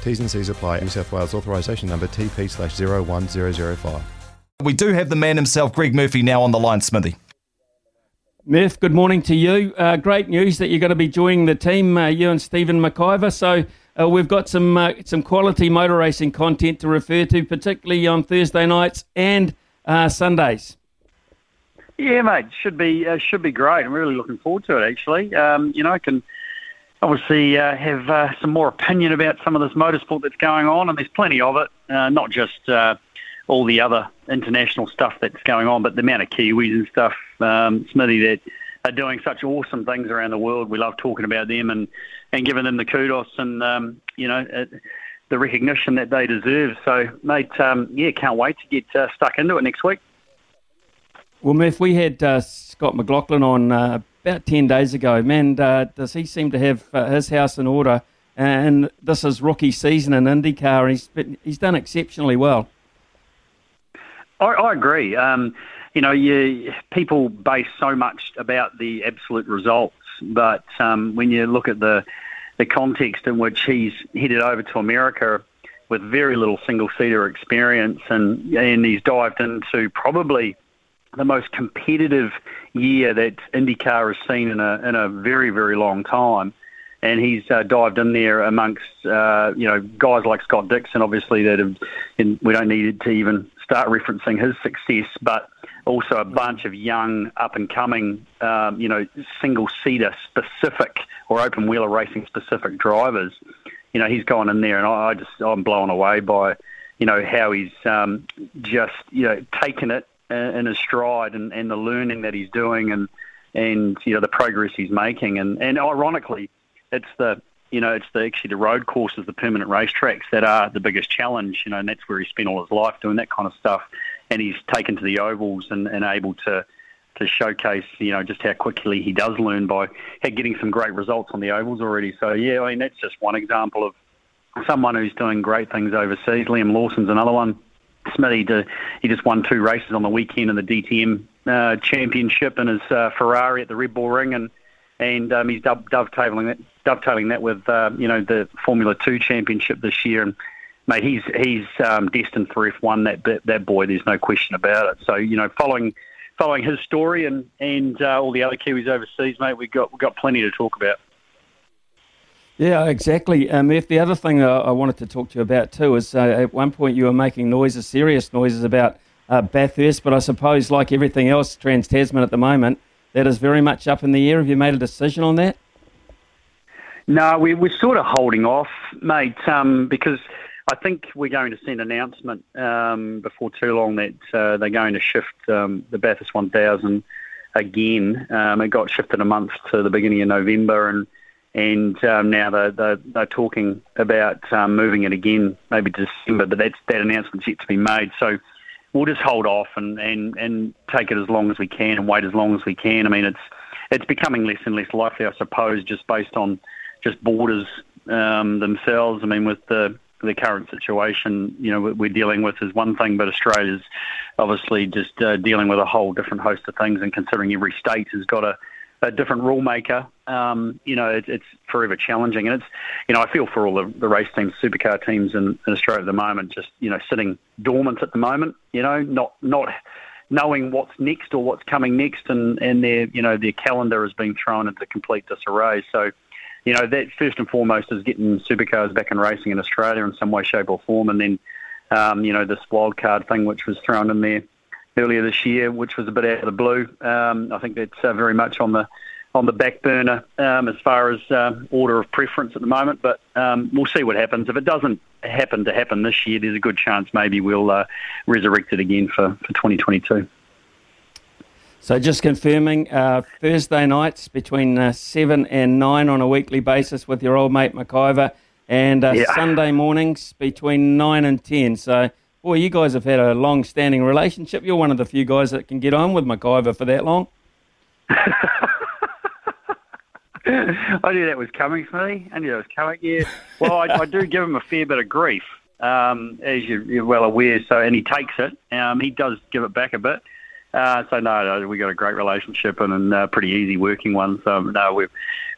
T's and C's apply. New South Wales authorisation number TP/01005. We do have the man himself, Greg Murphy, now on the line. Smithy. Murph, good morning to you. Great news that you're going to be joining the team, you and Stephen McIver. So we've got some quality motor racing content to refer to, particularly on Thursday nights and Sundays. Yeah, mate, should be great. I'm really looking forward to it. Actually, I can. Obviously, have some more opinion about some of this motorsport that's going on, and there's plenty of it, not just all the other international stuff that's going on, but the amount of Kiwis and stuff, Smithy, that are doing such awesome things around the world. We love talking about them and giving them the kudos and, the recognition that they deserve. So, mate, can't wait to get stuck into it next week. Well, Murph, we had Scott McLaughlin on about 10 days ago. Man, does he seem to have his house in order, and this is rookie season in IndyCar. He's done exceptionally well. I agree. People base so much about the absolute results, but when you look at the context in which he's headed over to America with very little single-seater experience, and he's dived into probably the most competitive year that IndyCar has seen in a very, very long time. And he's dived in there amongst, guys like Scott Dixon, obviously, we don't need to even start referencing his success, but also a bunch of young, up-and-coming, single-seater specific or open-wheeler racing specific drivers. You know, he's gone in there and I'm blown away by, how he's taken it in his stride and the learning that he's doing and the progress he's making. And ironically, it's the road courses, the permanent racetracks that are the biggest challenge, and that's where he spent all his life doing that kind of stuff. And he's taken to the ovals and able to showcase, just how quickly he does learn by getting some great results on the ovals already. So, yeah, I mean, that's just one example of someone who's doing great things overseas. Liam Lawson's another one. Smithy, he just won 2 races on the weekend in the DTM championship in his Ferrari at the Red Bull Ring, and he's dovetailing that with the Formula 2 championship this year. And mate, he's destined for F1. That boy, there's no question about it. So following his story and all the other Kiwis overseas, mate, we've got plenty to talk about. Yeah, exactly. If the other thing I wanted to talk to you about too is at one point you were making noises, serious noises about Bathurst, but I suppose like everything else, Trans-Tasman at the moment, that is very much up in the air. Have you made a decision on that? No, we're sort of holding off, mate, because I think we're going to see an announcement before too long that they're going to shift the Bathurst 1000 again. It got shifted a month to the beginning of November, and now they're talking about moving it again, maybe December, but that announcement's yet to be made. So we'll just hold off and take it as long as we can and wait as long as we can. I mean, it's becoming less and less likely, I suppose, just based on just borders themselves. I mean, with the current situation, we're dealing with is one thing, but Australia's obviously just dealing with a whole different host of things, and considering every state has got a different rule maker, it's forever challenging. And it's, I feel for all the race teams, supercar teams in Australia at the moment, just, sitting dormant at the moment, not knowing what's next or what's coming next, and their calendar is being thrown into complete disarray. So, that first and foremost is getting supercars back in racing in Australia in some way, shape or form. And then, this wildcard thing which was thrown in there earlier this year, which was a bit out of the blue. I think that's very much on the back burner as far as order of preference at the moment, but we'll see what happens. If it doesn't happen this year, there's a good chance maybe we'll resurrect it again for 2022. So just confirming, Thursday nights between 7 and 9 on a weekly basis with your old mate McIver, and Sunday mornings between 9 and 10. So, boy, you guys have had a long-standing relationship. You're one of the few guys that can get on with McIver for that long. I knew that was coming for me. Yeah. Well, I do give him a fair bit of grief, as you're well aware. So, and he takes it. He does give it back a bit. So no, we got a great relationship and a pretty easy working one. So no,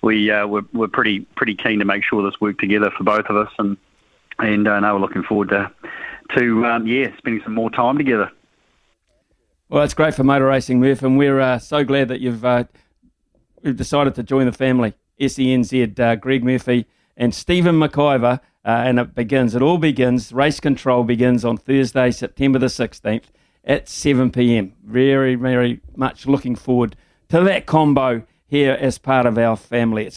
we're pretty keen to make sure this worked together for both of us, and no, we're looking forward to spending some more time together. Well, it's great for motor racing, Murph, and we're so glad that you've decided to join the family. SENZ, Greg Murphy and Stephen McIver, and it all begins. Race control begins on Thursday, September the 16th. At 7 p.m. Very, very much looking forward to that combo here as part of our family. It's